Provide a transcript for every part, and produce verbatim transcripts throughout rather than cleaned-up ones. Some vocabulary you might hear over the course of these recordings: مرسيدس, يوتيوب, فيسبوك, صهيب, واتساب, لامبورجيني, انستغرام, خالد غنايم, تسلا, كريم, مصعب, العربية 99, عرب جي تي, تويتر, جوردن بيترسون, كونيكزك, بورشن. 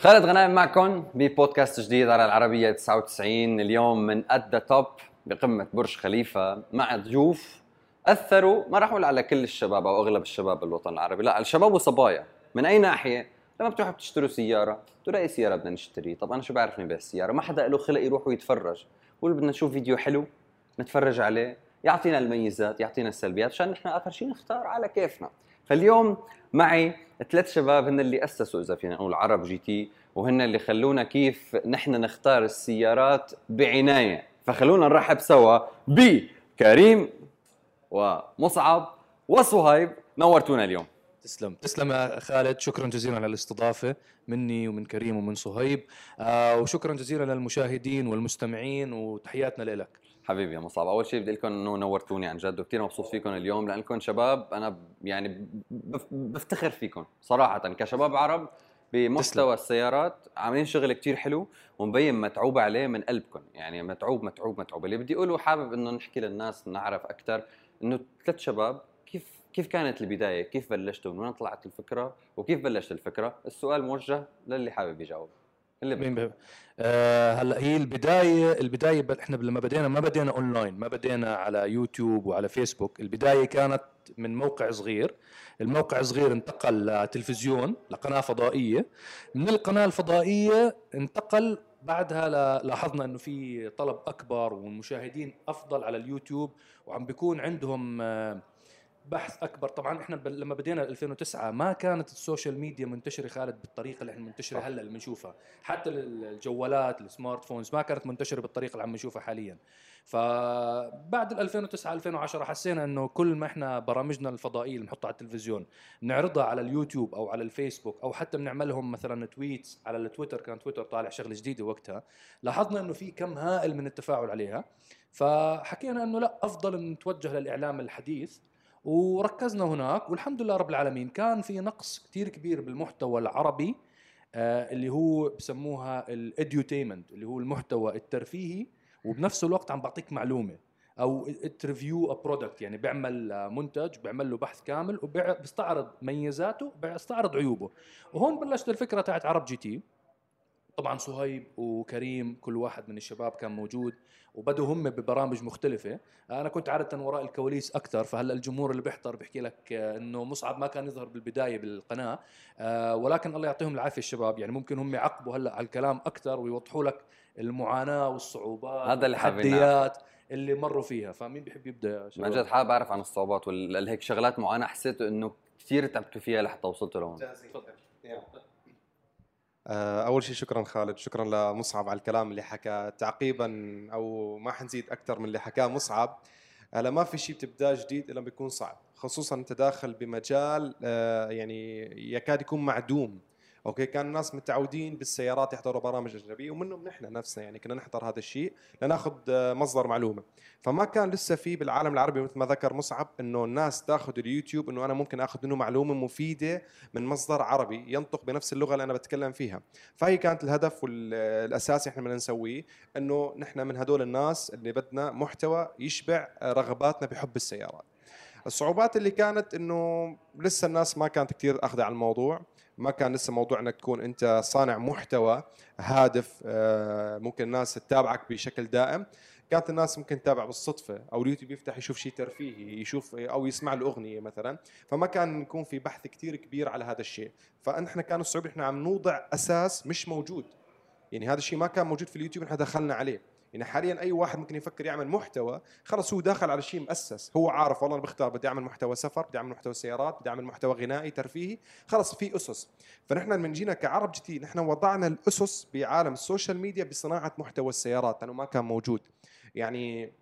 خالد غنايم معكم ببودكاست جديد على العربية تسعة وتسعين. اليوم من أد ذا توب بقمة برج خليفة مع ضيوف أثروا، ما راح أقول على كل الشباب أو أغلب الشباب بالوطن العربي، لا، الشباب وصبايا. من أي ناحية؟ لما بتروحوا بتشتروا سيارة بتقولوا أي سيارة بدنا نشتري؟ طب أنا شو بعرفني بالسيارة؟ ما حدا له خلق يروح ويتفرج، بقول بدنا نشوف فيديو حلو نتفرج عليه يعطينا الميزات يعطينا السلبيات عشان نحن آخر شيء نختار على كيفنا. فاليوم معي ثلاث شباب هن اللي أسسوا إذا فينا نقول عرب جي تي، وهن اللي خلونا كيف نحن نختار السيارات بعناية. فخلونا نرحب سوا بكريم ومصعب وصهيب، نورتونا اليوم. تسلم تسلم يا خالد، شكرا جزيلا على الاستضافة مني ومن كريم ومن صهيب، آه وشكرا جزيلا للمشاهدين والمستمعين وتحياتنا لك. حبيبي يا مصعب، اول شيء بدي اقول لكم انه نورتوني عن جد، وكثير مبسوط فيكم اليوم لانكم شباب انا يعني بفتخر فيكم صراحه كشباب عرب بمستوى السيارات، عاملين شغل كثير حلو ومبين متعوب عليه من قلبكم، يعني متعوب متعوب متعوب. اللي بدي اقوله حابب انه نحكي للناس نعرف اكثر انه ثلاث شباب كيف كيف كانت البدايه، كيف بلشتوا، من وين طلعت الفكره وكيف بلشت الفكره. السؤال موجه للي حابب يجاوب. آه هلا هي البدايه البدايه احنا لما بدينا ما بدينا اونلاين، ما بدينا على يوتيوب وعلى فيسبوك. البدايه كانت من موقع صغير، الموقع صغير انتقل لتلفزيون، لقناه فضائيه. من القناه الفضائيه انتقل بعدها، لاحظنا انه في طلب اكبر والمشاهدين افضل على اليوتيوب وعم بيكون عندهم آه بحث اكبر. طبعا احنا لما بدينا ألفين وتسعة ما كانت السوشيال ميديا منتشره خالد بالطريقه اللي احنا منتشره هلا اللي بنشوفها، حتى الجوالات السمارت فونز ما كانت منتشره بالطريقه اللي عم نشوفها حاليا. فبعد ألفين وتسعة ألفين وعشرة حسينا انه كل ما احنا برامجنا الفضائيه اللي بنحطها على التلفزيون نعرضها على اليوتيوب او على الفيسبوك او حتى بنعمل لهم مثلا تويتس على التويتر، كان تويتر طالع شغله جديده وقتها، لاحظنا انه في كم هائل من التفاعل عليها. فحكينا انه لا، افضل نتوجه للاعلام الحديث وركزنا هناك. والحمد لله رب العالمين كان في نقص كتير كبير بالمحتوى العربي آه اللي هو بسموها الاديوتيمنت، اللي هو المحتوى الترفيهي وبنفس الوقت عم بعطيك معلومه او تريفيو ا برودكت، يعني بيعمل منتج بيعمل له بحث كامل وبيستعرض ميزاته بيستعرض عيوبه. وهون بلشت الفكره تاعت عرب جي تي. طبعا صهيب وكريم كل واحد من الشباب كان موجود وبدوا هم ببرامج مختلفة، أنا كنت عادة وراء الكواليس أكثر. فهلا الجمهور اللي بيحضر بحكي لك إنه مصعب ما كان يظهر بالبداية بالقناة، ولكن الله يعطيهم العافية الشباب، يعني ممكن هم يعقبوا هلا على الكلام أكثر ويوضحوا لك المعاناة والصعوبات، هذا التحديات اللي مروا فيها. فمين بيحب يبدأ؟ من جد حابب أعرف عن الصعوبات والهيك شغلات معاناة حسيتوا إنه كثير تعبتوا فيها لحتى وصلتوا لهون. أول شيء شكراً خالد، شكراً لمصعب على الكلام اللي حكى، تعقيباً أو ما حنزيد أكثر من اللي حكاه مصعب. هلا ما في شيء بتبدأ جديد إلا بيكون صعب، خصوصاً أنت داخل بمجال يعني يكاد يكون معدوم. أوكي، كان الناس متعودين بالسيارات يحضروا برامج أجنبية ومنهم نحن نفسنا، يعني كنا نحضر هذا الشيء لناخذ مصدر معلومة. فما كان لسه في بالعالم العربي مثل ما ذكر مصعب إنه الناس تأخذ اليوتيوب إنه أنا ممكن أخذ منه معلومة مفيدة من مصدر عربي ينطق بنفس اللغة اللي أنا بتكلم فيها. فهي كانت الهدف والأساسي إحنا بدنا نسويه، إنه نحن من هدول الناس اللي بدنا محتوى يشبع رغباتنا بحب السيارات. الصعوبات اللي كانت إنه لسه الناس ما كانت كتير أخذة على الموضوع، ما كان لسه موضوع انك تكون انت صانع محتوى هادف ممكن الناس تتابعك بشكل دائم. كانت الناس ممكن تتابع بالصدفه، او اليوتيوب يفتح يشوف شيء ترفيهي، يشوف او يسمع الاغنيه مثلا. فما كان يكون في بحث كثير كبير على هذا الشيء. فنحن كان الصعوبه احنا عم نوضع اساس مش موجود، يعني هذا الشيء ما كان موجود في اليوتيوب احنا دخلنا عليه. يعني حاليا اي واحد ممكن يفكر يعمل محتوى، خلص هو داخل على شيء مؤسس، هو عارف والله انا بختار بدي اعمل محتوى سفر، بدي اعمل محتوى سيارات، بدي اعمل محتوى غنائي ترفيهي، خلص في اسس. فنحن لما جينا كعرب جي تي نحن وضعنا الاسس بعالم السوشيال ميديا بصناعه محتوى السيارات لانه ما كان موجود، يعني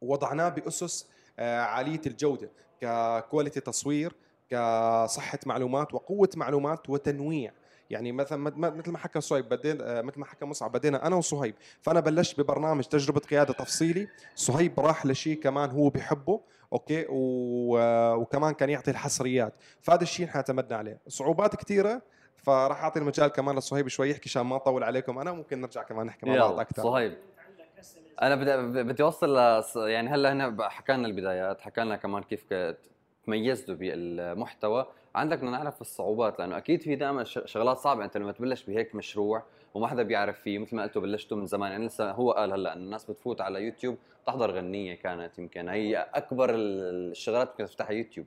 وضعناه باسس عاليه الجوده ككواليتي تصوير، كصحه معلومات وقوه معلومات وتنويع. يعني مثلا مثل ما حكى صهيب بدينا، مثل ما حكى مصعب بدينا انا وصهيب. فانا بلشت ببرنامج تجربه قياده تفصيلي، صهيب راح لشيء كمان هو بحبه، اوكي، وكمان كان يعطي الحصريات. فهذا الشيء نحن اعتمدنا عليه. صعوبات كثيره، فراح اعطي المجال كمان لصهيب شوي يحكي عشان ما اطول عليكم، انا ممكن نرجع كمان نحكي مع بعض اكثر. صهيب انا بدي بدي اوصل يعني هلا هنا حكى لنا البدايات، حكى لنا كمان كيف تميزته بالمحتوى. عندك بدنا نعرف الصعوبات، لانه اكيد في دائما شغلات صعبه انت لما تبلش بهيك مشروع وما حدا بيعرف فيه. مثل ما قلتوا بلشتوا من زمان، يعني لسه هو قال هلا انه الناس بتفوت على يوتيوب تحضر غنيه، كانت يمكن هي اكبر الشغلات ممكن تفتحها يوتيوب،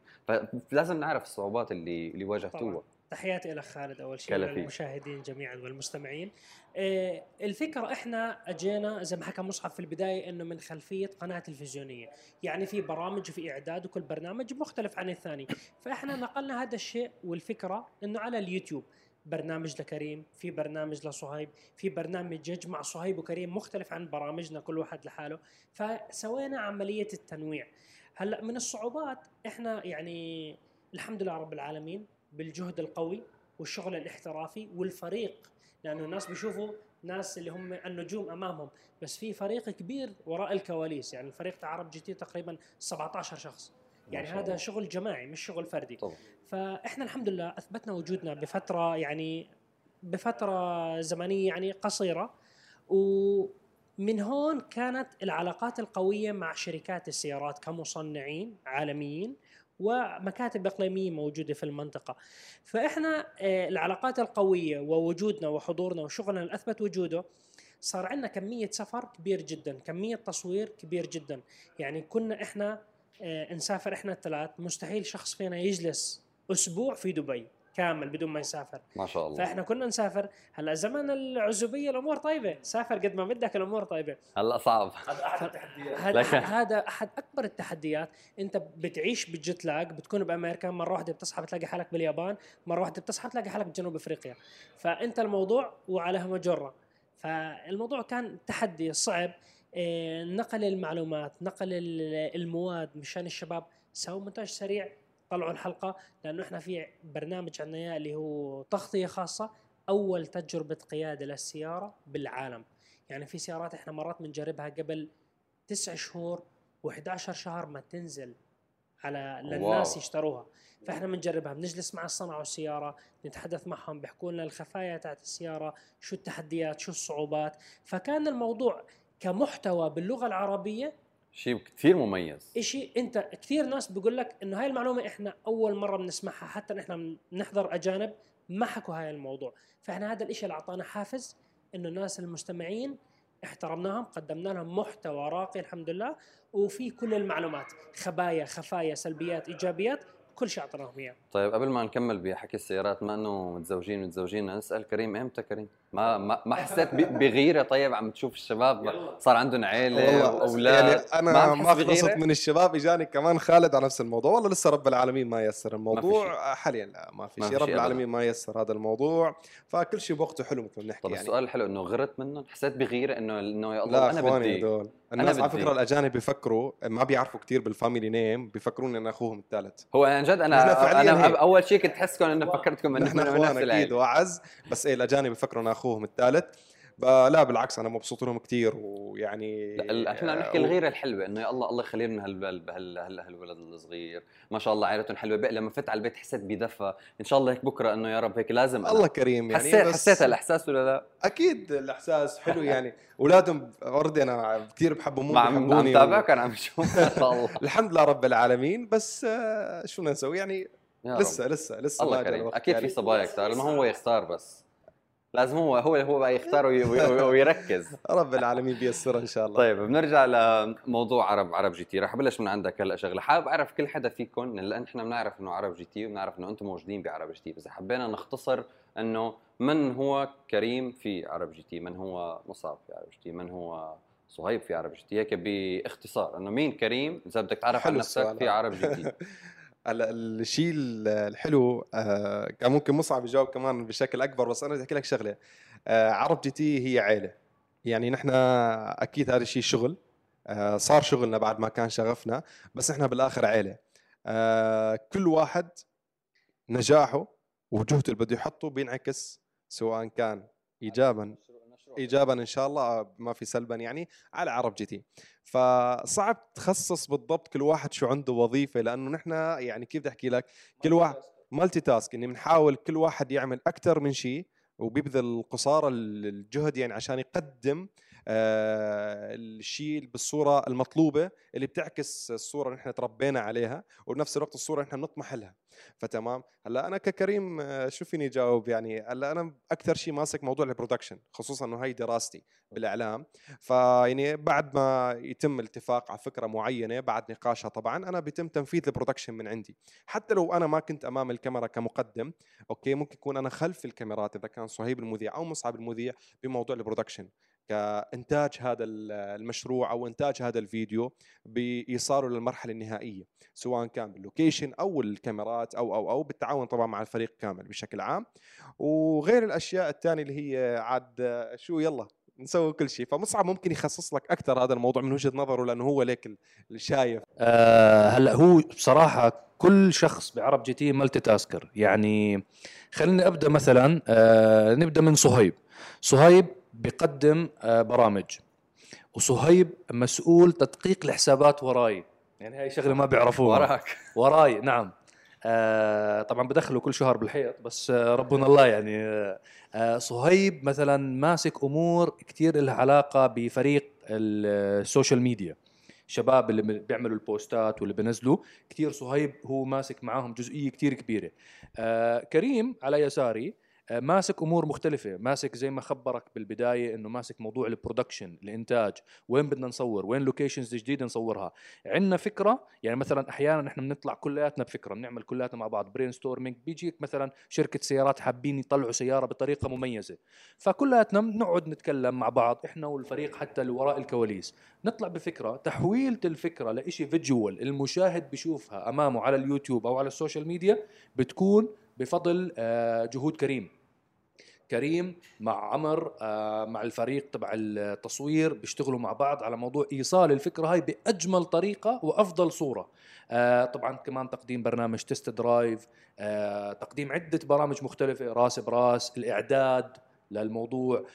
فلازم نعرف الصعوبات اللي اللي واجهتوها. تحياتي لك خالد أول شيء للمشاهدين جميعا والمستمعين. إيه الفكرة، إحنا أجينا زي ما حكى مصعب في البداية إنه من خلفية قناة تلفزيونية، يعني في برامج وفي إعداد وكل برنامج مختلف عن الثاني، فإحنا نقلنا هذا الشيء والفكرة إنه على اليوتيوب. برنامج لكريم، في برنامج لصهيب، في برنامج يجمع صهيب وكريم مختلف عن برامجنا كل واحد لحاله، فسوينا عملية التنويع. هلأ من الصعوبات إحنا يعني الحمد لله رب العالمين بالجهد القوي والشغل الاحترافي والفريق، لأنه الناس بيشوفوا ناس اللي هم النجوم أمامهم، بس في فريق كبير وراء الكواليس. يعني الفريق تاع عرب جي تي تقريبا سبعة عشر شخص، يعني هذا شغل جماعي مش شغل فردي طبعا. فإحنا الحمد لله أثبتنا وجودنا بفترة يعني بفترة زمنية يعني قصيرة، ومن هون كانت العلاقات القوية مع شركات السيارات كمصنعين عالميين ومكاتب إقليمية موجودة في المنطقة. فإحنا العلاقات القوية ووجودنا وحضورنا وشغلنا اللي أثبت وجوده، صار عندنا كمية سفر كبير جدا، كمية تصوير كبير جدا. يعني كنا إحنا نسافر إحنا الثلاث، مستحيل شخص فينا يجلس أسبوع في دبي كامل بدون ما يسافر، ما شاء الله. فاحنا كنا نسافر. هلا زمن العزوبيه الامور طيبه، سافر قد ما بدك الامور طيبه. هلا صعب، هذا احد التحديات، هذا احد اكبر التحديات. انت بتعيش بالجيت لاج، بتكون بامريكا، مره واحده بتصحى بتلاقي حالك باليابان، مره واحده بتصحى بتلاقي حالك بجنوب افريقيا، فانت الموضوع وعلى مجره. فالموضوع كان تحدي صعب، نقل المعلومات، نقل المواد مشان الشباب سووا مونتاج سريع، طلعوا الحلقة، لأنه إحنا في برنامج عندنا إياه اللي هو تغطية خاصة، أول تجربة قيادة للسيارة بالعالم. يعني في سيارات إحنا مرات بنجربها قبل تسع شهور وأحد عشر شهر ما تنزل على للناس يشتروها، فإحنا بنجربها، بنجلس مع صناعة السيارة، نتحدث معهم، بيحكوا لنا الخفايا تاعت السيارة، شو التحديات، شو الصعوبات. فكان الموضوع كمحتوى باللغة العربية شيء كثير مميز، شيء انت كثير ناس بيقول لك انه هاي المعلومه احنا اول مره بنسمعها، حتى احنا بنحضر اجانب ما حكوا هاي الموضوع. فاحنا هذا الشيء اللي اعطانا حافز انه الناس المستمعين احترمناهم، قدمنا لهم محتوى راقي الحمد لله، وفي كل المعلومات، خبايا، خفايا، سلبيات، ايجابيات، كل شيء اعطيناهم اياه. طيب قبل ما نكمل بحكي السيارات، ما انه متزوجين متزوجين نسال كريم امتى كريم؟ ما ما, ما حسيت بغيره؟ طيب عم تشوف الشباب صار عندهم عيله واولاد، يعني انا ما خلصت من الشباب. اجاني كمان خالد على نفس الموضوع، والله لسه رب العالمين ما يسر الموضوع حاليا، لا ما في شيء، رب العالمين ما يسر هذا الموضوع، فكل شيء بوقته حلو مثل ما بنحكي. طيب يعني السؤال الحلو انه غرت منهم، حسيت بغيره انه انه يا الله انا بدي دول. الناس على فكره الاجانب بيفكروا ما بيعرفوا كثير بالفاميلي نيم، بيفكروا ان اخوهم الثالث هو عن جد. انا انا اول شيء كنت احسكم انه فكرتكم انه احنا نفس العيله وعز، بس ايه الاجانب بيفكروا انه اخوهم الثالث. لا بالعكس انا مبسوط لهم كثير، ويعني احنا بنحكي الغيره الحلوه انه يا الله الله يخلي لنا هالولد الصغير، ما شاء الله عائلتهم حلوه. بقى لما فت على البيت حسيت بدفى، ان شاء الله هيك بكره انه يا رب هيك لازم. الله كريم يعني، حسيت حسيت هالاحساس ولا لا؟ اكيد الاحساس حلو يعني. اولادهم اوريدي انا كثير بحبهم، عم عم تابعك و... انا عم بشوف ما شاء الله الحمد لله رب العالمين. بس شو بدنا نسوي يعني، لسه لسه لسه الله كريم. اكيد في صبايا كثار، ما هو يختار، بس لازم هو هو هو بقى يختار ويركز رب العالمين بيسرها ان شاء الله. طيب بنرجع لموضوع عرب عرب جي تي. راح ابلش من عندك هلا شغله، حابب اعرف كل حدا فيكم، لان احنا بنعرف انه عرب جي تي وبنعرف انه انتم موجودين بعرب جي تي، بس حبينا نختصر انه من هو كريم في عرب جي تي، من هو مصعب في عرب جي تي، من هو صهيب في عرب جي تي، هيك باختصار انه مين كريم اذا بدك تعرف عن نفسك في عرب جي تي. هلا الشيء الحلو كان ممكن مصعب يجاوب كمان بشكل اكبر، بس انا بدي احكي لك شغله. عرب جي تي هي عائله، يعني نحن اكيد هذا الشيء شغل، صار شغلنا بعد ما كان شغفنا، بس احنا بالاخر عائله. كل واحد نجاحه وجهده اللي بده يحطه بينعكس، سواء كان ايجابا ايجابا ان شاء الله، ما في سلبا يعني، على عرب جي تي. فصعب تخصص بالضبط كل واحد شو عنده وظيفه، لانه نحن يعني كيف بدي احكي لك، كل واحد مالتي تاسك، يعني بنحاول كل واحد يعمل اكثر من شيء، وبيبذل قصارى الجهد يعني عشان يقدم آه الشيء بالصوره المطلوبه اللي بتعكس الصوره اللي احنا تربينا عليها، وبنفس الوقت الصوره اللي احنا بنطمح لها. فتمام، هلا انا ككريم شو فيني جاوب يعني؟ هلا انا اكثر شيء ماسك موضوع البرودكشن، خصوصا انه هي دراستي بالاعلام. فيعني بعد ما يتم الاتفاق على فكره معينه بعد نقاشها طبعا، انا بيتم تنفيذ البرودكشن من عندي، حتى لو انا ما كنت امام الكاميرا كمقدم. اوكي، ممكن يكون انا خلف الكاميرات اذا كان صهيب المذيع او مصعب المذيع بموضوع البرودكشن، كإنتاج هذا المشروع أو إنتاج هذا الفيديو بإيصاله للمرحلة النهائية، سواء كان باللوكيشن أو الكاميرات أو أو أو بالتعاون طبعا مع الفريق كامل بشكل عام، وغير الأشياء الثانية اللي هي عاد شو يلا نسوي كل شيء. فمصعب ممكن يخصص لك أكثر هذا الموضوع من وجهة نظره، لأنه هو ليك الشايف. أه هلا هو بصراحة كل شخص بعرب جي تي ملتي تاسكر. يعني خليني أبدأ مثلا، أه نبدأ من صهيب. صهيب بيقدم برامج، وصهيب مسؤول تدقيق الحسابات وراي، يعني هاي شغله ما بيعرفوها. وراك وراي، نعم. آه طبعا بدخله كل شهر بالحيط، بس آه ربنا الله يعني. آه صهيب مثلا ماسك امور كثير لها علاقه بفريق السوشيال ميديا، الشباب اللي بيعملوا البوستات واللي بنزلوا كثير، صهيب هو ماسك معاهم جزئيه كثير كبيره. آه كريم على يساري ماسك امور مختلفه، ماسك زي ما خبرك بالبدايه انه ماسك موضوع البرودكشن، الانتاج، وين بدنا نصور، وين لوكيشنز جديده نصورها. عندنا فكره، يعني مثلا احيانا احنا بنطلع كلياتنا بفكره، بنعمل كلياتنا مع بعض برين ستورمينج، بيجيك مثلا شركه سيارات حابين يطلعوا سياره بطريقه مميزه، فكلياتنا بنقعد نتكلم مع بعض احنا والفريق حتى اللي وراء الكواليس، نطلع بفكره، تحويله الفكره لشيء فيجوال المشاهد بيشوفها امامه على اليوتيوب او على السوشيال ميديا، بتكون بفضل جهود كريم. كريم مع عمر مع الفريق تبع التصوير بيشتغلوا مع بعض على موضوع إيصال الفكرة هاي بأجمل طريقة وأفضل صورة. طبعا كمان تقديم برنامج تيست درايف، تقديم عدة برامج مختلفة، راس براس، الإعداد للموضوع،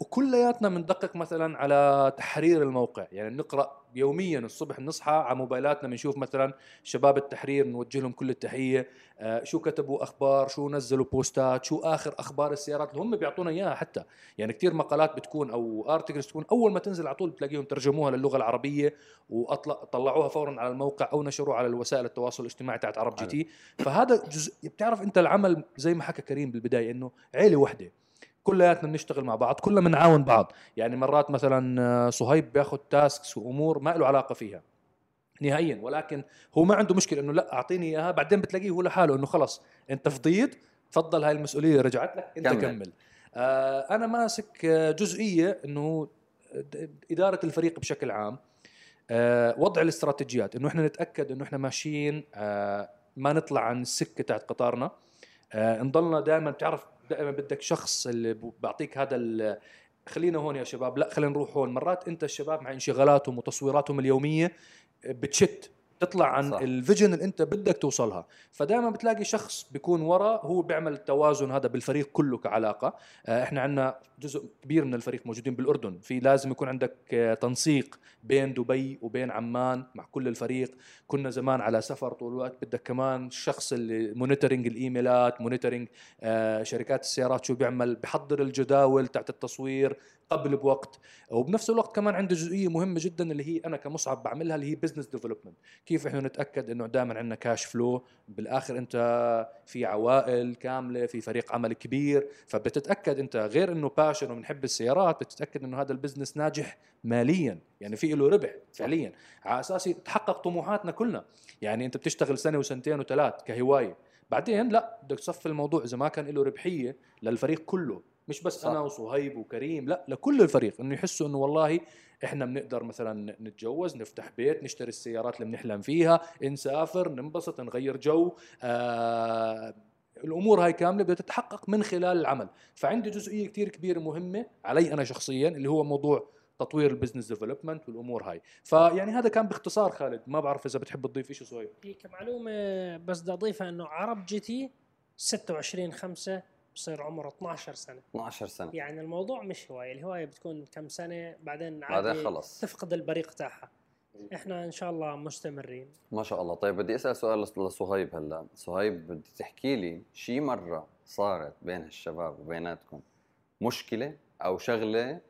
وكلياتنا بندقق مثلا على تحرير الموقع. يعني نقرأ يوميا الصبح، نصحى على موبايلاتنا بنشوف مثلا شباب التحرير، نوجه لهم كل التحيه، آه شو كتبوا اخبار، شو نزلوا بوستات، شو اخر اخبار السيارات اللي هم بيعطونا اياها. حتى يعني كثير مقالات بتكون او ارتكلز تكون اول ما تنزل على طول بتلاقيهم ترجموها للغه العربيه وطلعوها فورا على الموقع او نشروها على وسائل التواصل الاجتماعي تاعت عرب جي تي. فهذا جزء، بتعرف انت العمل زي ما حكى كريم بالبدايه انه عيله واحده، كلياتنا بنشتغل مع بعض، كلنا بنعاون بعض. يعني مرات مثلا صهيب بياخذ تاسكس وامور ما له علاقه فيها نهائيا، ولكن هو ما عنده مشكله انه لا اعطيني اياها، بعدين بتلاقيه هو لحاله انه خلص انت فضيت، تفضل هاي المسؤوليه رجعت لك انت، كمل, كمل. آه انا ماسك جزئيه انه اداره الفريق بشكل عام، آه وضع الاستراتيجيات، انه احنا نتاكد انه احنا ماشيين، آه ما نطلع عن السكه تاعت قطارنا، آه نضلنا دائما، بتعرف دائما بدك شخص اللي بعطيك هذا خلينا هون يا شباب، لا خلينا نروح هون. مرات انت الشباب مع انشغالاتهم وتصويراتهم اليوميه بتشت، تطلع عن الفيجن اللي انت بدك توصلها، فدائما بتلاقي شخص بيكون ورا هو بيعمل التوازن هذا بالفريق كله كعلاقه. احنا عندنا جزء كبير من الفريق موجودين بالاردن، في لازم يكون عندك تنسيق بين دبي وبين عمان مع كل الفريق. كنا زمان على سفر طول الوقت، بدك كمان الشخص اللي مونيتورنج الايميلات، مونيتورنج شركات السيارات شو بيعمل، بحضر الجداول تاعت التصوير قبل بوقت. وبنفس الوقت كمان عنده جزئيه مهمه جدا اللي هي انا كمصعب بعملها، اللي هي بزنس ديفلوبمنت، كيف احنا نتاكد انه دائما عندنا كاش فلو. بالاخر انت في عوائل كامله، في فريق عمل كبير، فبتتاكد انت غير انه باشن وبنحب السيارات، بتتاكد انه هذا البزنس ناجح ماليا، يعني في له ربح فعليا، على اساس تحقق طموحاتنا كلنا. يعني انت بتشتغل سنه وسنتين وثلاث كهوايه، بعدين لا بدك تصفي الموضوع اذا ما كان له ربحيه للفريق كله، مش بس صح. انا وصهيب وكريم، لا لكل الفريق، انه يحسوا انه والله احنا بنقدر مثلا نتجوز، نفتح بيت، نشتري السيارات اللي بنحلم فيها، نسافر، ننبسط، نغير جو. آه الامور هاي كامله بدها تتحقق من خلال العمل. فعندي جزئيه كثير كبيره مهمه علي انا شخصيا، اللي هو موضوع تطوير البزنس ديفلوبمنت والامور هاي. فيعني هذا كان باختصار. خالد ما بعرف اذا بتحب تضيف شيء صهيب. هي كمعلومه بس بدي اضيفها انه عرب جي تي ستة وعشرين خمسة بصير عمره اثنعش سنة اثنعش سنة، يعني الموضوع مش هواية. الهواية بتكون كم سنة بعدين عادي خلص تفقد البريق تاعها. احنا ان شاء الله مستمرين ما شاء الله. طيب بدي اسأل سؤال لصهيب هلا. صهيب بدي تحكي لي شي مرة صارت بين الشباب وبيناتكم مشكله او شغله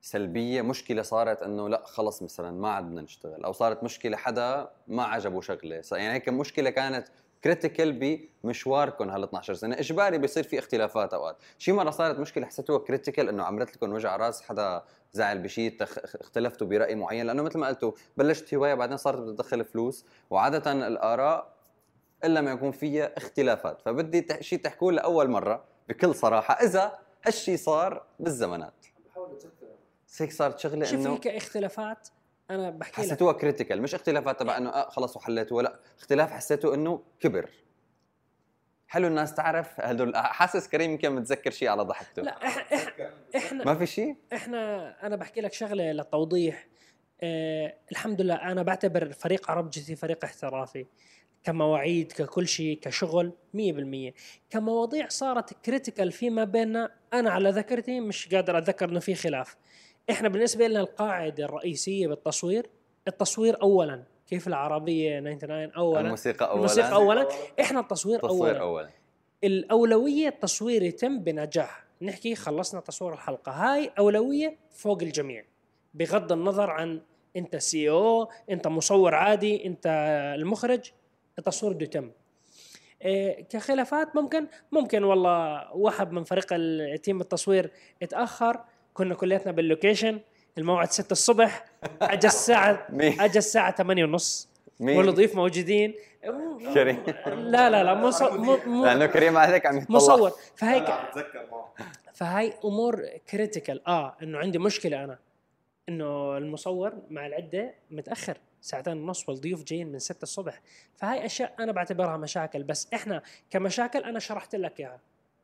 سلبيه، مشكله صارت انه لا خلص مثلا ما عاد بدنا نشتغل، او صارت مشكله حدا ما عجبه شغله، يعني هيك مشكله كانت كريتيكال بمشواركم هال اثنعش سنه، اجباري بيصير في اختلافات اوقات، شي مره صارت مشكله حسيتوها كريتيكال انه عملت لكم وجع راس، حدا زعل بشيء، اختلفتوا براي معين، لانه مثل ما قلتوا بلشت هوايه بعدين صارت بتدخل فلوس، وعاده الاراء الا ما يكون فيها اختلافات، فبدي شيء تحكوه لاول مره بكل صراحه اذا هالشيء صار بالزمانات. بحاول اتذكر هيك صارت شغله انه شوف في اختلافات انا بحكي لك حسيتوها كريتيكال، مش اختلافات تبع انه آه خلص وحليتوها، لا اختلاف حسيته انه كبر. حلو الناس تعرف هدول، حاسس كريم يمكن متذكر شيء على ضحكته. لا إح إح احنا ما في شيء، احنا انا بحكي لك شغله للتوضيح. اه الحمد لله انا بعتبر فريق عرب جي تي فريق احترافي كمواعيد ككل شيء كشغل مية بالمية. كمواضيع صارت كريتيكال فيما بيننا انا على ذاكرتي مش قادر اتذكر انه في خلاف. احنا بالنسبه لنا القاعده الرئيسيه بالتصوير، التصوير اولا، كيف العربيه تسعة وتسعين اولا، الموسيقى اولا، الموسيقى اولا، احنا التصوير, التصوير اولا, أولا. الاولويه التصوير يتم بنجاح، نحكي خلصنا تصوير الحلقه، هاي اولويه فوق الجميع بغض النظر عن انت سي او، انت مصور عادي، انت المخرج، التصوير بده يتم. إيه كخلافات ممكن ممكن والله واحد من فريق تيم التصوير اتاخر، كنا كلياتنا باللوكيشن، الموعد ستة الصبح، اجى الساعه اجى الساعه ثمانية ونص والضيوف موجودين. كريم لا لا لا مو مو لانه كريم عليك عم يطلع مصور، فهي بتذكر معه، فهي امور كريتيكال. اه انه عندي مشكله انا انه المصور مع العده متاخر ساعتين ونص والضيوف جايين من ستة الصبح، فهي اشياء انا بعتبرها مشاكل، بس احنا كمشاكل انا شرحت لك اياها.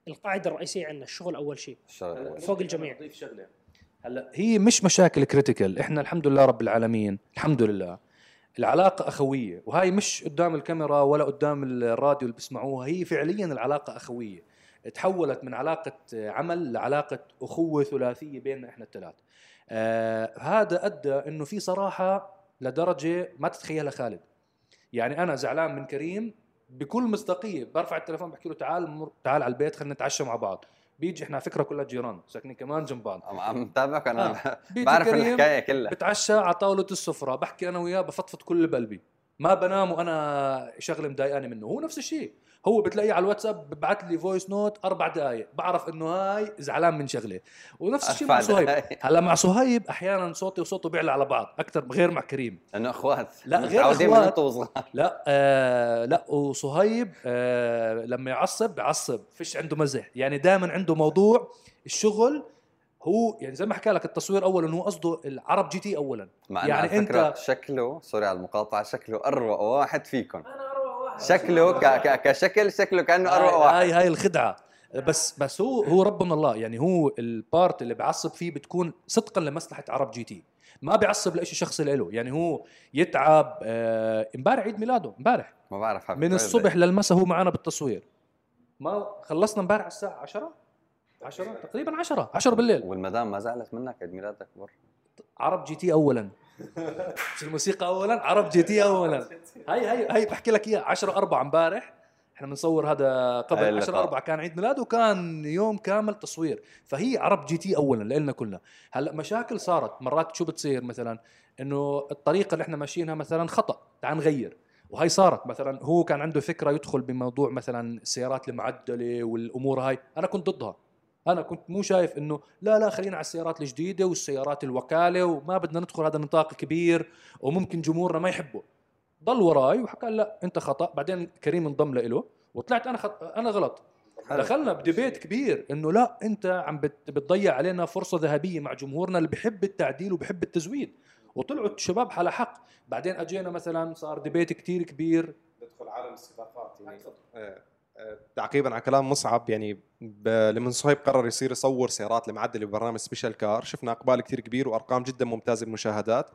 القاعده الرئيسيه عندنا الشغل اول شيء فوق الجميع. هلا هي مش مشاكل كريتيكال، احنا الحمد لله رب العالمين، الحمد لله العلاقه اخويه، وهي مش قدام الكاميرا ولا قدام الراديو اللي بسمعوها، هي فعليا العلاقه اخويه، تحولت من علاقه عمل لعلاقه اخوه ثلاثيه بيننا احنا الثلاث. آه هذا ادى انه في صراحه لدرجه ما تتخيلها خالد، يعني انا زعلان من كريم بكل مصداقيه، برفع التليفون بحكي له تعال تعال على البيت خلينا نتعشى مع بعض، بيجي احنا على فكره كلها جيران ساكنين كمان جنب بعض، عم متابعك انا بعرف الحكايه كلها، بتعشى على طاوله السفره، بحكي انا وياه بفضفض كل بقلبي، ما بنام وانا شغله مضايقاني منه، هو نفس الشيء، هو بتلاقيه على الواتساب ببعث لي فويس نوت اربع دقائق بعرف انه هاي زعلان من شغله، ونفس الشيء مع صهيب. هلا مع صهيب احيانا صوتي وصوته بيعلى على بعض اكثر، غير مع كريم لانه اخوات، لا غير اخوات، لا آه لا وصهيب آه لما يعصب بيعصب، فيش عنده مزح، يعني دائما عنده موضوع الشغل، هو يعني زي ما حكى لك التصوير اولا، هو قصده العرب جي تي اولا، يعني انت شكله، سوري على المقاطعه، شكله اروق واحد فيكم، شكله كشكل شكله كانه اروق واحد، هاي هاي الخدعه، بس بس هو هو رب من الله، يعني هو البارت اللي بعصب فيه بتكون صدقا لمصلحه عرب جي تي، ما بيعصب لشيء شخصي له، يعني هو يتعب. امبارح آه عيد ميلاده، امبارح ما بعرف من الصبح للمساء هو معنا بالتصوير، ما خلصنا امبارح الساعه عشرة عشرة تقريبا، عشرة عشرة بالليل، والمدام ما زعلت منك عيد ميلادك بور؟ عرب جي تي اولا، مش الموسيقى اولا، عرب جي تي اولا. هاي هاي هاي بحكي لك اياها. عشرة أربعة امبارح احنا بنصور، هذا قبل عشرة أربعة كان عيد ميلاده وكان يوم كامل تصوير، فهي عرب جي تي اولا لنا كلنا. هلا مشاكل صارت مرات، شو بتصير مثلا انه الطريقه اللي احنا ماشيينها مثلا خطا، تعال نغير، وهي صارت مثلا هو كان عنده فكره يدخل بموضوع مثلا السيارات المعدله والامور هاي، انا كنت ضدها، أنا كنت مو شايف إنه لا لا خلينا على السيارات الجديدة والسيارات الوكالة، وما بدنا ندخل هذا النطاق الكبير وممكن جمهورنا ما يحبه. ضل وراي وحكى لا أنت خطأ، بعدين كريم انضم له وطلعت أنا خط... أنا غلط. دخلنا بديبيت كبير إنه لا أنت عم بت... بتضيع علينا فرصة ذهبية مع جمهورنا اللي بحب التعديل وبحب التزويد، وطلعوا الشباب على حق. بعدين أجينا مثلا صار ديبيت كتير كبير، ندخل عالم السباقات يعني. تعقيبا على كلام مصعب، يعني لما صهيب قرر يصير يصور سيارات المعدله ببرنامج سبيشال كار، شفنا اقبال كثير كبير وارقام جدا ممتازه بالمشاهدات.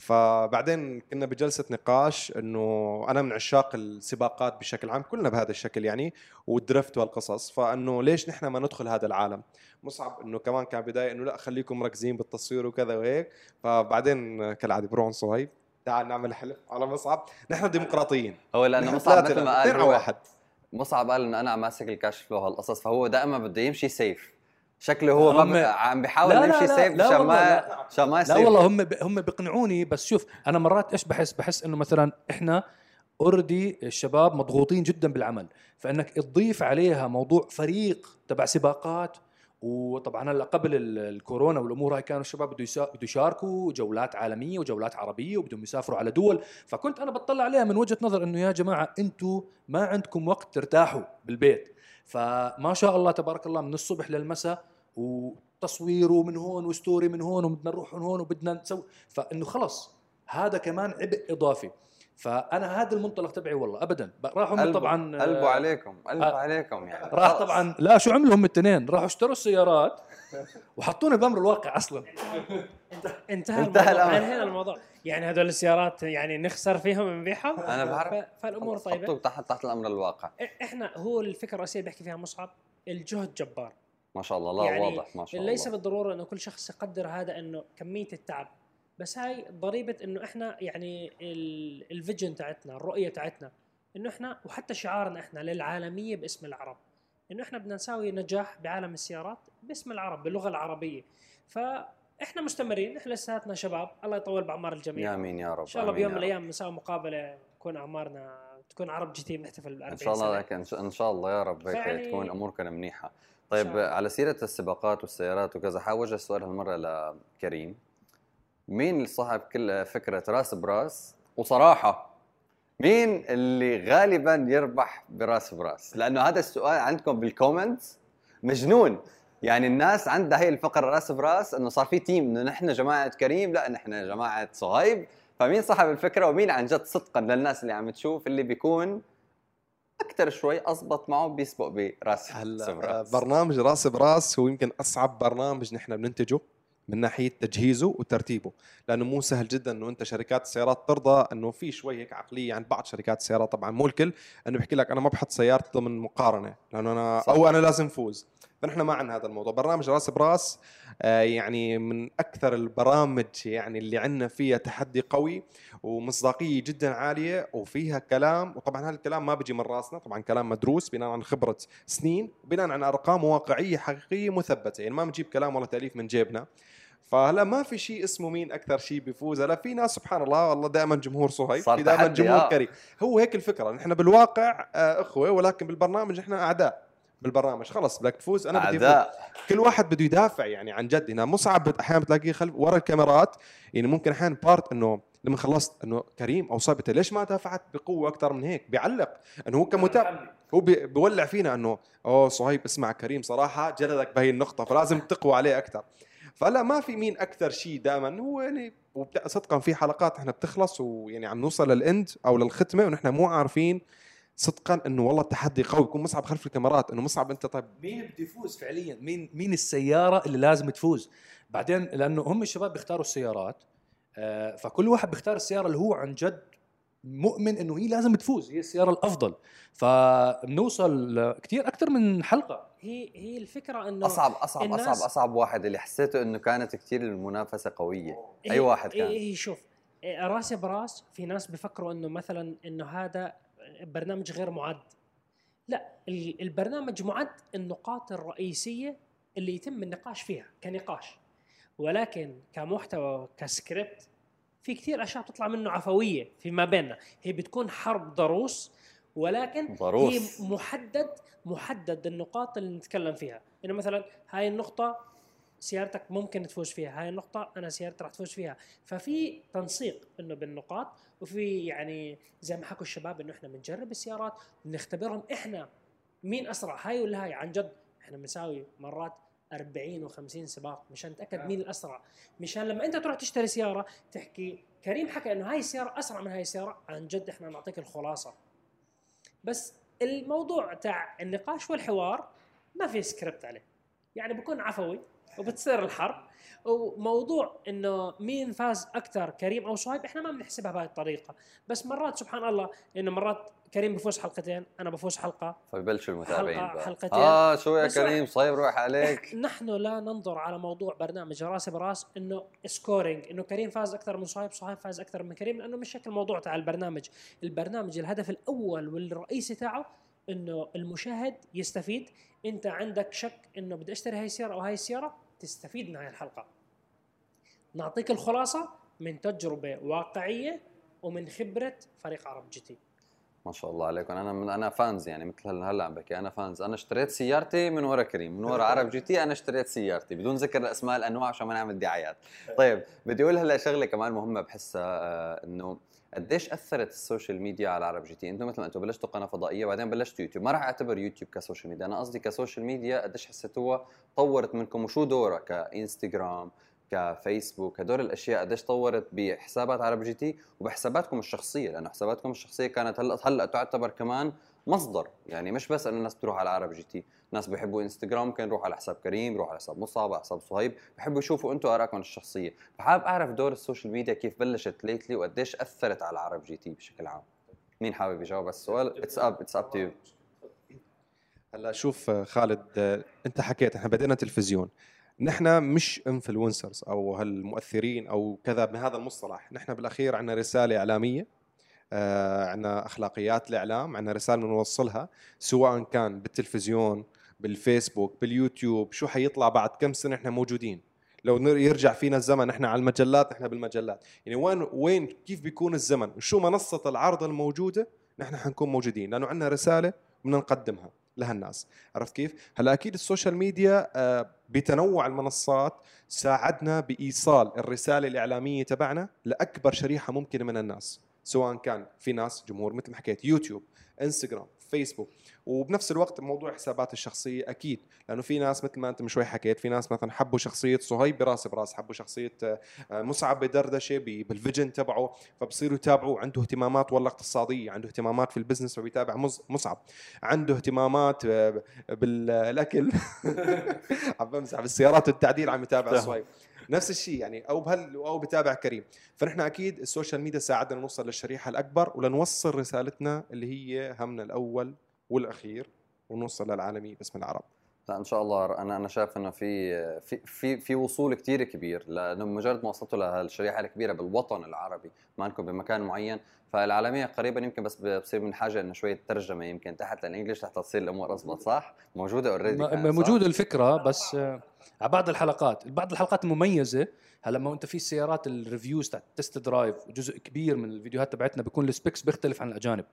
فبعدين كنا بجلسه نقاش، انه انا من عشاق السباقات بشكل عام، كلنا بهذا الشكل يعني، والدرفت والقصص، فانه ليش نحن ما ندخل هذا العالم. مصعب انه كمان كان بدايه انه لا خليكم مركزين بالتصوير وكذا وهيك، فبعدين كالعاده بروح صهيب تعال نعمل حلف على مصعب، نحن ديمقراطيين، هو لانه مصعب مثل ما قال، مصعب قال انه انا ماسك الكاش فلو هالقصص، فهو دائما بده يمشي سيف، شكله هو هم... عم بيحاول يمشي سيف عشان ما عشان ما يصير. لا والله هم ب... هم بيقنعوني. بس شوف انا مرات ايش بحس، بحس انه مثلا احنا اوريدي الشباب مضغوطين جدا بالعمل، فانك تضيف عليها موضوع فريق تبع سباقات. وطبعا هلا قبل الكورونا والامور هاي كانوا الشباب بده يسا... بده يشاركوا جولات عالميه وجولات عربيه وبدهم يسافروا على دول، فكنت انا بطلع عليها من وجهه نظر انه يا جماعه انتم ما عندكم وقت ترتاحوا بالبيت، فما شاء الله تبارك الله من الصبح للمساء وتصوير ومن هون وستوري من هون وبدنا نروح من هون وبدنا نسوي، فانه خلص هذا كمان عبء اضافي. فانا هذا المنطلق تبعي والله ابدا. راحوا طبعا قلبوا عليكم قلبوا آه عليكم يعني راح خلص. طبعا لا شو عملوا هم الاثنين، راحوا اشتروا السيارات وحطونا بامر الواقع اصلا. انتهى انتهى الان الموضوع يعني هذول السيارات يعني نخسر فيهم نبيعها، انا بعرف فالامور طيبه. حطوا تحت تحت الامر الواقع. احنا هو الفكره الرئيسيه اللي بحكي فيها مصعب، الجهد جبار ما شاء الله. لا يعني واضح ما شاء الله، ليس بالضروره انه كل شخص يقدر هذا انه كميه التعب، بس هاي ضريبه انه احنا يعني الفيجن تاعتنا، الرؤيه تاعتنا انه احنا، وحتى شعارنا احنا للعالميه باسم العرب، انه احنا بدنا نساوي نجاح بعالم السيارات باسم العرب باللغه العربيه. فاحنا مستمرين، احنا لساتنا شباب، الله يطول باعمار الجميع. امين يا رب. ان شاء الله بيوم من الايام نساوي مقابله تكون اعمارنا، تكون عرب جي تي بنحتفل بالأربعين سنه ان شاء الله. لكن ان شاء الله يا رب هيك تكون اموركم منيحه. طيب على سيره السباقات والسيارات وكذا، حاوجه السؤال هالمره لكريم، مين اللي صاحب كل فكرة راس براس وصراحة؟ مين اللي غالبا يربح براس براس؟ لأنه هذا السؤال عندكم بالكومنتس مجنون، يعني الناس عندها هي الفقرة راس براس انه صار في تيم، انه نحن جماعة كريم، لا نحن جماعة صهيب. فمين صاحب الفكرة ومين عن جد صدقا للناس اللي عم تشوف اللي بيكون اكثر شوي اضبط معه بيسبق براس براس؟ برنامج راس براس هو يمكن اصعب برنامج نحن بننتجه من ناحيه تجهيزه وترتيبه، لانه مو سهل جدا انه انت شركات السيارات ترضى انه في شوي هيك عقليه عند بعض شركات السيارات، طبعا مو الكل، انه بحكي لك انا ما بحط سيارتي ضمن مقارنه لانه انا صح. او انا لازم فوز. فنحن ما عن هذا الموضوع. برنامج راس براس آه يعني من اكثر البرامج يعني اللي عندنا فيها تحدي قوي ومصداقيه جدا عاليه وفيها كلام، وطبعا هذا الكلام ما بيجي من راسنا، طبعا كلام مدروس بناء عن خبره سنين، بناء عن ارقام واقعيه حقيقيه مثبته، يعني ما بنجيب كلام ولا تاليف من جيبنا. فهلا ما في شيء اسمه مين اكثر شيء بيفوز، هلا في ناس سبحان الله والله دائما جمهور صهيب، في دائما جمهور آه. كريم، هو هيك الفكره. نحن بالواقع آه اخوه، ولكن بالبرنامج نحن اعداء. بالبرنامج خلص بدك تفوز انا بدي افوز، كل واحد بده يدافع يعني عن جد. هنا مصعب احيانا بتلاقيه خلف ورا الكاميرات، يعني ممكن احيانا بارت انه لما خلصت انه كريم او صابته ليش ما دافعت بقوه اكثر من هيك، بيعلق انه هو كمتابع هو بيولع فينا انه اوه صهيب اسمع كريم صراحه جلدك بهي النقطه فلازم تقوى عليه اكثر. فلا ما في مين اكثر شيء، دائما هو يعني صدقا في حلقات احنا بتخلص ويعني عم نوصل للاند او للختمه ونحن مو عارفين صدقا انه والله التحدي قوي، يكون مصعب خلف الكاميرات انه مصعب انت طيب مين بده يفوز فعليا، مين مين السياره اللي لازم تفوز. بعدين لانه هم الشباب بيختاروا السيارات آه، فكل واحد بيختار السياره اللي هو عن جد مؤمن انه هي لازم تفوز، هي السياره الافضل. فبنوصل كثير اكثر من حلقه. هي هي الفكره انه اصعب اصعب اصعب اصعب واحد اللي حسيته انه كانت كثير المنافسه قويه اي واحد كان؟ اي شوف راس براس في ناس بيفكروا انه مثلا انه هذا برنامج غير معد. لا، البرنامج معد النقاط الرئيسيه اللي يتم النقاش فيها كنقاش، ولكن كمحتوى كسكريبت في كثير اشياء بتطلع منه عفويه فيما بيننا، هي بتكون حرب ضروس، ولكن ضروس. هي محدد محدد النقاط اللي نتكلم فيها، انه مثلا هاي النقطه سيارتك ممكن تفوز فيها، هاي النقطه انا سيارتي راح تفوز فيها. ففي تنسيق انه بالنقاط، وفي يعني زي ما حكوا الشباب انه احنا بنجرب السيارات بنختبرهم احنا مين اسرع، هاي ولا هاي. عن جد احنا بنساوي مرات أربعين وخمسين سباق مشان نتاكد مين الاسرع، مشان لما انت تروح تشتري سياره تحكي كريم حكى انه هاي السياره اسرع من هاي السياره. عن جد احنا نعطيك الخلاصه، بس الموضوع تاع النقاش والحوار ما في سكريبت عليه، يعني بكون عفوي وبتصير الحرب. وموضوع انه مين فاز اكثر كريم او صهيب احنا ما بنحسبها بهاي الطريقه، بس مرات سبحان الله انه مرات كريم بفوز حلقتين انا بفوز حلقه، فببلشوا المتابعين حلقة حلقتين اه شو يا كريم صاير روح عليك. نحن لا ننظر على موضوع برنامج راس براس انه سكورينج، انه كريم فاز اكثر من صهيب، صهيب فاز اكثر من كريم، لانه مش هيك الموضوع تاع البرنامج. البرنامج الهدف الاول والرئيسي تاعه انه المشاهد يستفيد، انت عندك شك انه بدي اشتري هاي السياره او هاي السياره، تستفيد من هاي الحلقه. نعطيك الخلاصه من تجربه واقعيه ومن خبره فريق عرب جي تي. ما شاء الله عليكم. انا من انا فانز يعني، مثل هلا عم بحكي انا فانز. انا اشتريت سيارتي من ورا كريم، من ورا عرب جي تي انا اشتريت سيارتي، بدون ذكر اسماء الانواع عشان ما نعمل دعايات. طيب بدي اقول هلا شغله كمان مهمه بحسها، انه قديش اثرت السوشيال ميديا على عرب جي تي؟ انتم مثل ما انتم بلشتوا قناه فضائيه وبعدين بلشتوا يوتيوب، ما راح اعتبر يوتيوب كسوشيال ميديا، انا قصدي كسوشيال ميديا قديش حسيتوها طورت منكم، وشو دورها كانستغرام كفيسبوك، هدول الاشياء قديش طورت بحسابات عرب جي تي وبحساباتكم الشخصيه؟ لانه حساباتكم الشخصيه كانت هلا هلا تعتبر كمان مصدر، يعني مش بس انه الناس بتروح على عرب جي تي، ناس بيحبوا انستغرام ممكن يروح على حساب كريم، يروح على حساب مصعب، على حساب صهيب، بحبوا يشوفوا انتم ارائكم الشخصيه، فحابب اعرف دور السوشيال ميديا كيف بلشت ليتلي وقديش اثرت على عرب جي تي بشكل عام. مين حابب يجاوب على السؤال؟ اتس اب اتس اب تو يو. هلا شوف خالد، انت حكيت احنا بدينا تلفزيون، نحن مش انفلونسرز او هالمؤثرين او كذا بهذا المصطلح، نحن بالاخير عندنا رساله اعلاميه، عندنا اخلاقيات الاعلام، عندنا رساله بنوصلها سواء كان بالتلفزيون، بالفيسبوك، باليوتيوب. شو حيطلع بعد كم سنه احنا موجودين؟ لو يرجع فينا الزمن نحن على المجلات، نحن بالمجلات، يعني وين وين كيف بيكون الزمن وشو منصه العرض الموجوده نحن حنكون موجودين، لانه عندنا رساله بدنا نقدمها لهالناس. عرفت كيف؟ هلا اكيد السوشيال ميديا بتنوع المنصات ساعدنا بايصال الرساله الاعلاميه تبعنا لاكبر شريحه ممكنه من الناس، سواء كان في ناس جمهور مثل ما حكيت يوتيوب، انستغرام، فيسبوك، وبنفس الوقت موضوع حسابات الشخصيه اكيد، لانه في ناس مثل ما انت من شوي حكيت، في ناس مثلا حبوا شخصيه صهيب براس براس، حبوا شخصيه مصعب بدردشه بالفيجن تبعه، فبصيروا يتابعوا. عنده اهتمامات والله اقتصاديه، عنده اهتمامات في البزنس فبيتابع مصعب، عنده اهتمامات بالاكل عم بمزح، بالسيارات والتعديل عم يتابع صهيب، نفس الشيء يعني، او بهال او بتابع كريم. فنحن اكيد السوشيال ميديا ساعدنا نوصل للشريحه الاكبر ولنوصل رسالتنا اللي هي همنا الاول والاخير، ونوصل للعالميه باسم العرب. لا ان شاء الله، انا انا شايف انه في في في, في وصول كثير كبير، لانه مجرد ما وصلتوا لهالشريحه الكبيره بالوطن العربي، ما انكم بمكان معين، فالعالميه قريبا يمكن، بس بصير من حاجه انه شويه ترجمه يمكن تحت للانجلش حتى تصير الامور اضبط. صح؟ موجوده اوريدي، موجوده الفكره، بس على بعض الحلقات، بعض الحلقات مميزه. هلا ما انت في السيارات الريفيوز تاع تست درايف، جزء كبير من الفيديوهات تبعتنا بيكون السبيكس بيختلف عن الاجانب.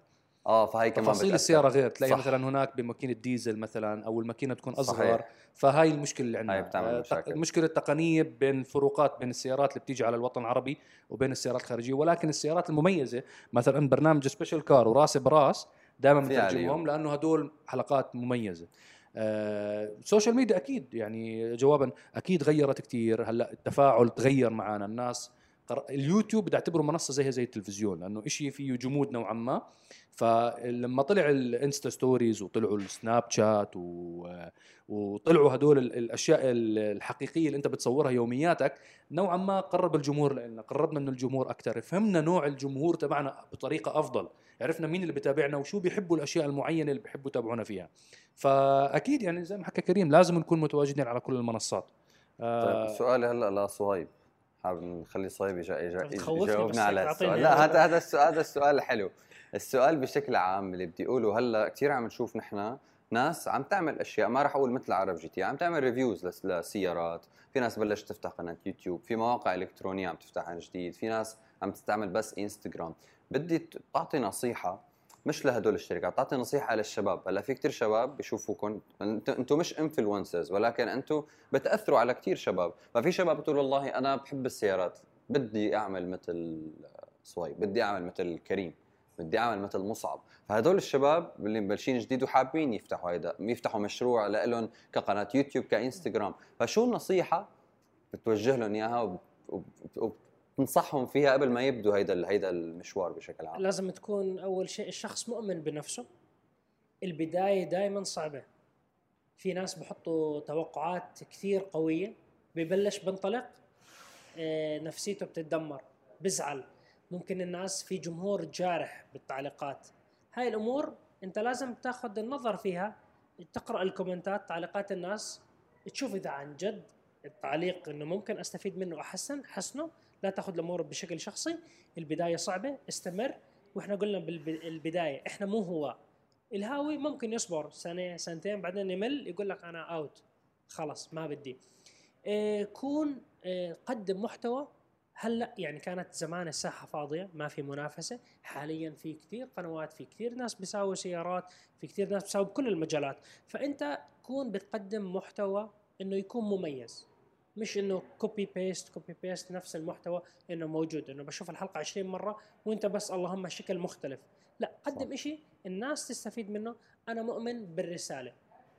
اه فهي كمان تفاصيل السياره غير، تلاقي صح. مثلا هناك بماكينه ديزل مثلا، او الماكينه تكون اصغر. صحيح. فهاي المشكله اللي عندنا، المشكله التقنيه بين فروقات بين السيارات اللي بتيجي على الوطن العربي وبين السيارات الخارجيه. ولكن السيارات المميزه مثلا برنامج سبيشال كار وراس براس دائما بنترجمهم، لانه هدول حلقات مميزه. آه، السوشيال ميديا اكيد يعني جوابا اكيد غيرت كثير. هلا التفاعل تغير معنا، الناس اليوتيوب بدي اعتبره منصه زيها زي التلفزيون، لانه شيء فيه جمود نوعا ما. فلما طلع الانستا ستوريز وطلعوا السناب شات و... وطلعوا هدول الاشياء الحقيقيه اللي انت بتصورها يومياتك، نوعا ما قرب الجمهور لنا، قربنا من الجمهور اكثر، فهمنا نوع الجمهور تبعنا بطريقه افضل، عرفنا مين اللي بتابعنا وشو بيحبوا الاشياء المعينه اللي بيحبوا يتابعونا فيها. فاكيد يعني زي ما حكى كريم لازم نكون متواجدين على كل المنصات. آه... طيب سؤالي هلا لصهيب، حابب نخلي صهيب يجاوبنا على السؤال. لا هذا هذا السؤال هذا السؤال حلو. السؤال بشكل عام اللي بدي اقوله، هلا كثير عم نشوف نحن ناس عم تعمل اشياء، ما راح اقول مثل عرب جي تي، عم تعمل ريفيوز لسيارات، في ناس بلشت تفتح قناه يوتيوب، في مواقع الكترونيه عم تفتح عن جديد، في ناس عم تستعمل بس انستغرام. بدي تعطي نصيحه مش لهدول الشركات، تعطي نصيحه للشباب. هلا في كثير شباب بشوفوكم انتم مش انفلونسرز، ولكن انتم بتاثروا على كثير شباب، ففي شباب بتقول والله انا بحب السيارات، بدي اعمل مثل صهيب، بدي اعمل مثل كريم، بدي اعمل مثل مصعب. فهدول الشباب اللي مبلشين جديد وحابين يفتحوا هيدا، يفتحوا مشروع لهم كقناه يوتيوب كانستغرام، فشو النصيحه بتوجه لهم اياها وبتنصحهم فيها قبل ما يبدوا هيدا هيدا المشوار بشكل عام؟ لازم تكون اول شيء الشخص مؤمن بنفسه. البدايه دائما صعبه، في ناس بحطوا توقعات كثير قويه، ببلش بنطلق نفسيته بتتدمر، بزعل، ممكن الناس في جمهور جارح بالتعليقات. هاي الامور انت لازم تاخذ النظر فيها، تقرا الكومنتات، تعليقات الناس، تشوف اذا عن جد التعليق انه ممكن استفيد منه، احسن حسنه، لا تاخذ الامور بشكل شخصي. البدايه صعبه، استمر. واحنا قلنا بالبدايه احنا مو هو الهاوي ممكن يصبر سنه سنتين بعدين يمل يقول لك انا اوت خلاص ما بدي. آه كون آه قدم محتوى. هلا يعني كانت زمان الساحه فاضيه ما في منافسه، حاليا في كثير قنوات، في كثير ناس بيساووا سيارات، في كثير ناس بيساووا بكل المجالات، فانت كون بتقدم محتوى انه يكون مميز، مش انه كوبي بيست كوبي بيست نفس المحتوى انه موجود، انه بشوف الحلقه عشرين مره وانت بس اللهم شكل مختلف. لا، قدم شيء الناس تستفيد منه. انا مؤمن بالرساله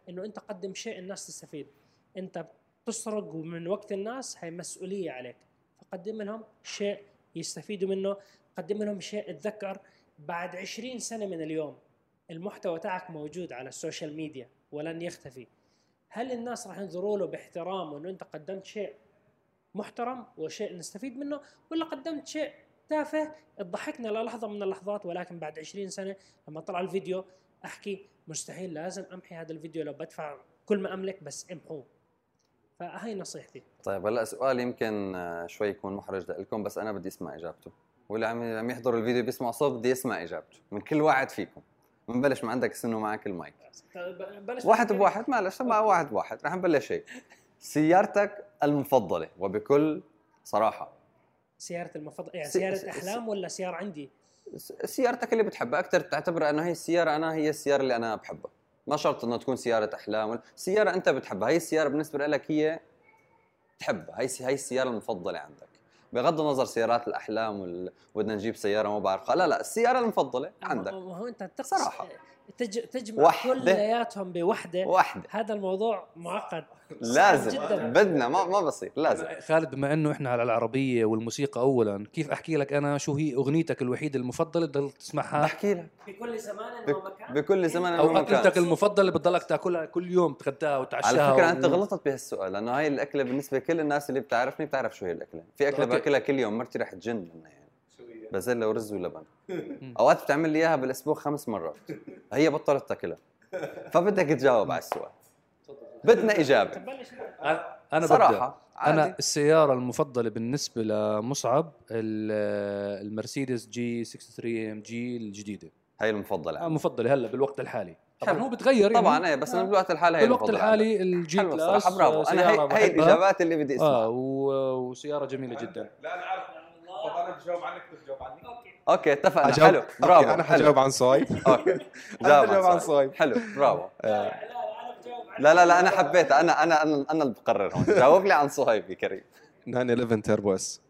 انه انت قدم شيء الناس تستفيد، انت بتسرق من وقت الناس، هي مسؤوليه عليك، فقدم لهم شيء يستفيدوا منه، قدم لهم شيء اتذكر بعد عشرين سنه من اليوم المحتوى تاعك موجود على السوشيال ميديا ولن يختفي. هل الناس راح ينظروا له باحترام وانه انت قدمت شيء محترم وشيء نستفيد منه، ولا قدمت شيء تافه تضحكنا للحظه من اللحظات ولكن بعد عشرين سنه لما طلع الفيديو احكي مستحيل لازم امحي هذا الفيديو، لو بدفع كل ما املك بس امحوه. فهي نصيحتي. طيب هلا سؤال يمكن شوي يكون محرج لكم بس انا بدي اسمع اجابته، واللي عم يحضر الفيديو بيسمع صوت بدي اسمع اجابته من كل واحد فيكم. بنبلش من عندك السنه ومعك المايك. واحد بواحد معلش مع واحد بواحد رح نبلش هيك. سيارتك المفضله وبكل صراحه. سيارتي المفضله يعني سياره سي... احلام سي... ولا سياره عندي؟ سيارتك اللي بتحبها اكثر، تعتبر انه هي السياره انا هي السياره اللي انا بحبها. ما شرط انه تكون سياره احلام ولا سياره انت بتحبها، هي السياره بالنسبه لك هي تحبها، هي هي السياره المفضله عندك، بغض النظر سيارات الاحلام وال... بدنا نجيب سياره ما بعرفها، لا لا السياره المفضله عندك. ما هو انت صراحه تج... تجمع كلياتهم بوحده وحدة. هذا الموضوع معقد لازم بدنا ما ما بصير لازم. خالد بما انه احنا على العربيه والموسيقى اولا، كيف احكي لك انا شو هي اغنيتك الوحيده المفضله اللي تسمعها؟ بحكي لك بكل زمان بك... ومكان، بكل زمان ومكان، او اكلتك المفضله بتضلك تاكلها كل يوم، تتغداها وتعشاها. على فكره و... انت غلطت بهالسؤال لانه هاي الاكله بالنسبه لكل الناس اللي بتعرفني بتعرف شو هي الاكله. في اكله باكلها كل يوم مرتي رح تجن منها، يعني بازلة ورز ولبن. اوقات بتعمل لي اياها بالاسبوع خمس مرات، هي بطلت تاكلها. فبدك تجاوب على السؤال، بدنا اجابه. انا صراحه انا السياره المفضله بالنسبه لمصعب المرسيدس جي ثلاثة وستين ام جي الجديده، هي المفضله عندي. مفضله هلا بالوقت الحالي طبعا، هو بتغير طبعا يعني. ايه بس انا بالوقت الحالي هي بالوقت الحالي الجي كلاس. برافو، انا هي, هي الاجابات اللي بدي اسمعها. اه وسياره جميله جدا. لا انا عارف. طب انا بجاوب عنك بتجاوب عني. اوكي اوكي اتفقنا. حلو برافو. انا حجاوب عن صهيب. اوكي جاوب عن صهيب. حلو برافو. لا لا لا لا انا حبيت، انا انا انا انا اللي بقرر هون. جاوب لي عن صهيب يا كريم. تسعة إحدى عشر تيربو اس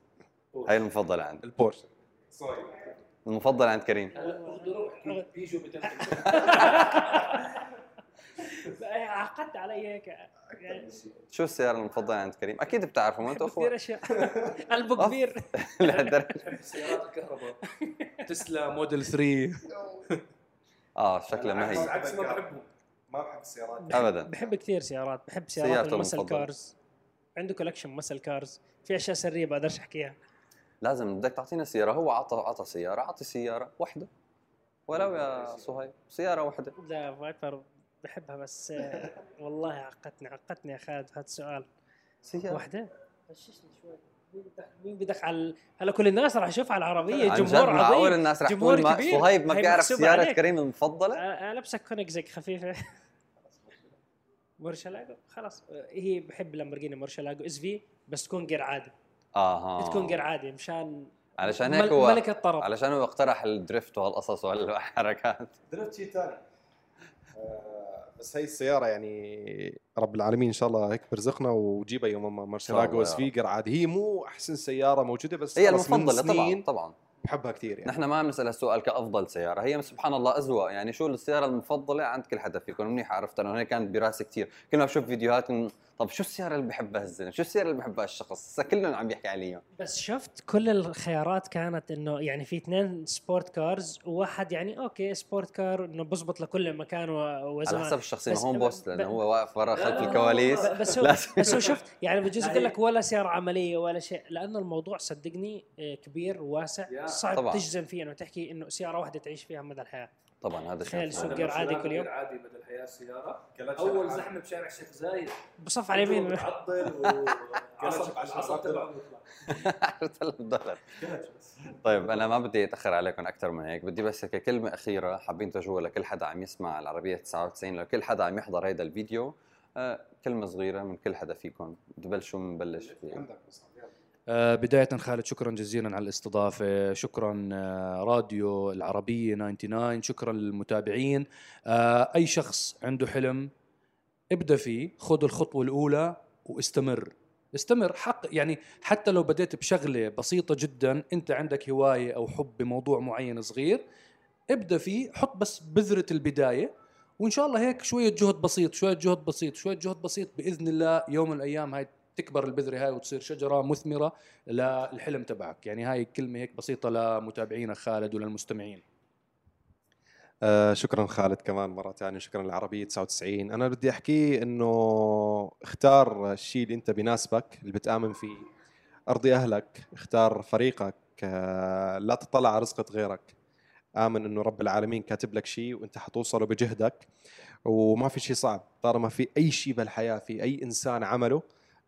هي المفضله عندي. البورشن صهيب المفضل عند كريم. بيجو بتنفع. عقدت علي هيك يعني. شو السيارة المفضلة عند كريم؟ أكيد بتعرفوا ما أنتوا أخوة. كثير أشياء. قلبه كبير. سيارات الكهرباء. تسلا موديل ثلاثة. آه شكلها ما هي. عكس ما بحبهم. ما بحب السيارات. أبداً. بحب كثير سيارات، بحب سيارات المسل كارز. عنده كولكشن مسل كارز، في أشياء سرية بقدرش أحكيها. لازم بدك تعطينا سيارة، هو عطى عطى سيارة، عطي سيارة واحدة. ولو يا صهيب، سيارة واحدة. لا ما أكثر بحبها بس والله عقتني عقتني يا خالد هذا السؤال. سيارة واحدة؟ غششني شوي. مين بدك مين بدك على هلا كل الناس راح يشوفها على العربية، جمهور عظيم. معقول الناس راح تقول صهيب ما بيعرف سيارة كريم المفضلة؟ أنا لابسك كونيكزك خفيفة. مورشلاجو خلاص. هي بحب لامبورجيني مورشلاجو اس في بس تكون غير عادي. اها تكون غير عادي مشان علشان هيك هو ملك الطرب، علشان هو اقترح الدريفت وهالقصص وهالحركات. دريفت شيء ثاني. بس هي السياره يعني رب العالمين ان شاء الله هيك برزقنا وجيبها يوم مرسيدس سفيجر عادي. هي مو احسن سياره موجوده بس هي المفضله طبعا طبعا بحبها كثير. يعني نحن ما عم نسال السؤال كافضل سياره، هي سبحان الله أزواق. يعني شو السياره المفضله عند كل حدا فيكم؟ منيح عرفت انه هي كانت براسي كثير، كل ما بشوف فيديوهات من... طب شو السياره اللي بحبها الزلمه، شو السياره اللي بحبها الشخص، كلهم عم يحكي عليها. بس شفت كل الخيارات كانت انه يعني في اثنين سبورت كارز وواحد يعني اوكي سبورت كار انه بزبط لكل مكان وزمان على حسب الشخصيه. هون بوست لانه هو واقف ورا خلف الكواليس. بس هو بس هو شفت يعني بجوز اقول لك ولا سياره عمليه ولا شيء، لانه الموضوع صدقني كبير وواسع صعب تجزم فيه انه تحكي انه سياره واحده تعيش فيها مدى الحياه. طبعا هذا شيء سكر عادي كل يوم عادي مدى الحياه. السياره اول زحمه بشارع الشيخ زايد بصف على اليمين معطل و عشرة دولار عشرة آلاف دولار. طيب انا ما بدي اتاخر عليكم اكثر من هيك، بدي بس ككلمه اخيره حابين توجهوها لكل حدا عم يسمع العربيه تسعة وتسعين، لكل حدا عم يحضر هذا الفيديو، آه كلمه صغيره من كل حدا فيكم، بتبلشوا بنبلش فيه. آه بدايه خالد شكرا جزيلا على الاستضافه، شكرا آه راديو العربيه تسعة وتسعين، شكرا للمتابعين. آه اي شخص عنده حلم ابدا فيه، خذ الخطوه الاولى واستمر، استمر حق يعني، حتى لو بديت بشغله بسيطه جدا، انت عندك هوايه او حب بموضوع معين صغير ابدا فيه، حط بس بذره البدايه، وان شاء الله هيك شويه جهد بسيط شويه جهد بسيط شويه جهد بسيط باذن الله يوم من الايام هاي تكبر البذره هاي وتصير شجره مثمره للحلم تبعك. يعني هاي الكلمه هيك بسيطه لمتابعينا خالد وللمستمعين. آه شكرا خالد كمان مرة ثانية، شكرا للعربية تسعة وتسعين. أنا بدي أحكي إنه اختار الشيء اللي أنت بيناسبك، اللي بتآمن فيه، أرضي أهلك، اختار فريقك، آه لا تطلع على رزقة غيرك، آمن إنه رب العالمين كاتب لك شيء وأنت حتوصله بجهدك، وما في شيء صعب. طالما في أي شيء بالحياة، في أي إنسان عمله،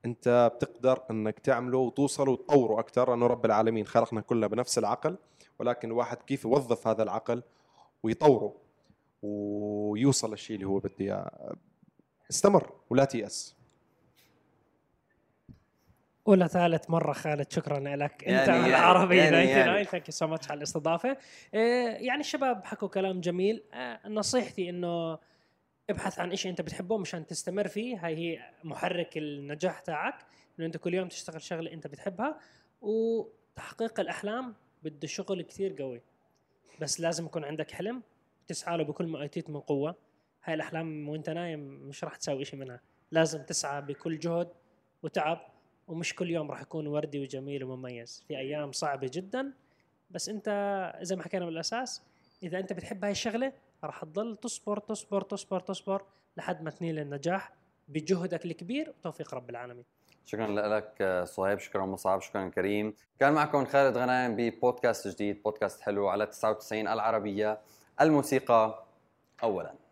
أنت بتقدر إنك تعمله وتوصله وتطوره أكثر، لأنه رب العالمين خلقنا كلنا بنفس العقل، ولكن الواحد كيف يوظف هذا العقل ويطوره ويوصل للشيء اللي هو بده اياه. استمر ولا تيأس. ولا ثالث مرة خالد شكرا لك يعني انت يعني العربي يعني يعني. ثانك يو سو ماتش على الاستضافة. يعني الشباب حكوا كلام جميل، نصيحتي انه ابحث عن شيء انت بتحبه مشان تستمر فيه، هاي هي محرك النجاح تاعك، انه انت كل يوم تشتغل شغلة انت بتحبها. وتحقيق الاحلام بده شغل كثير قوي، بس لازم يكون عندك حلم تسعى له بكل ما أتيت من قوة. هاي الأحلام وانت نايم مش راح تساوي شيء منها، لازم تسعى بكل جهد وتعب، ومش كل يوم راح يكون وردي وجميل ومميز، في أيام صعبة جدا. بس انت زي ما حكينا بالأساس، إذا انت بتحب هاي الشغلة راح تضل تصبر تصبر تصبر تصبر لحد ما تنيل النجاح بجهدك الكبير وتوفيق رب العالمين. شكرا لك صهيب، شكرا مصعب، شكرا كريم. كان معكم خالد غنايم ببودكاست جديد، بودكاست حلو على تسعة وتسعين العربية، الموسيقى أولا.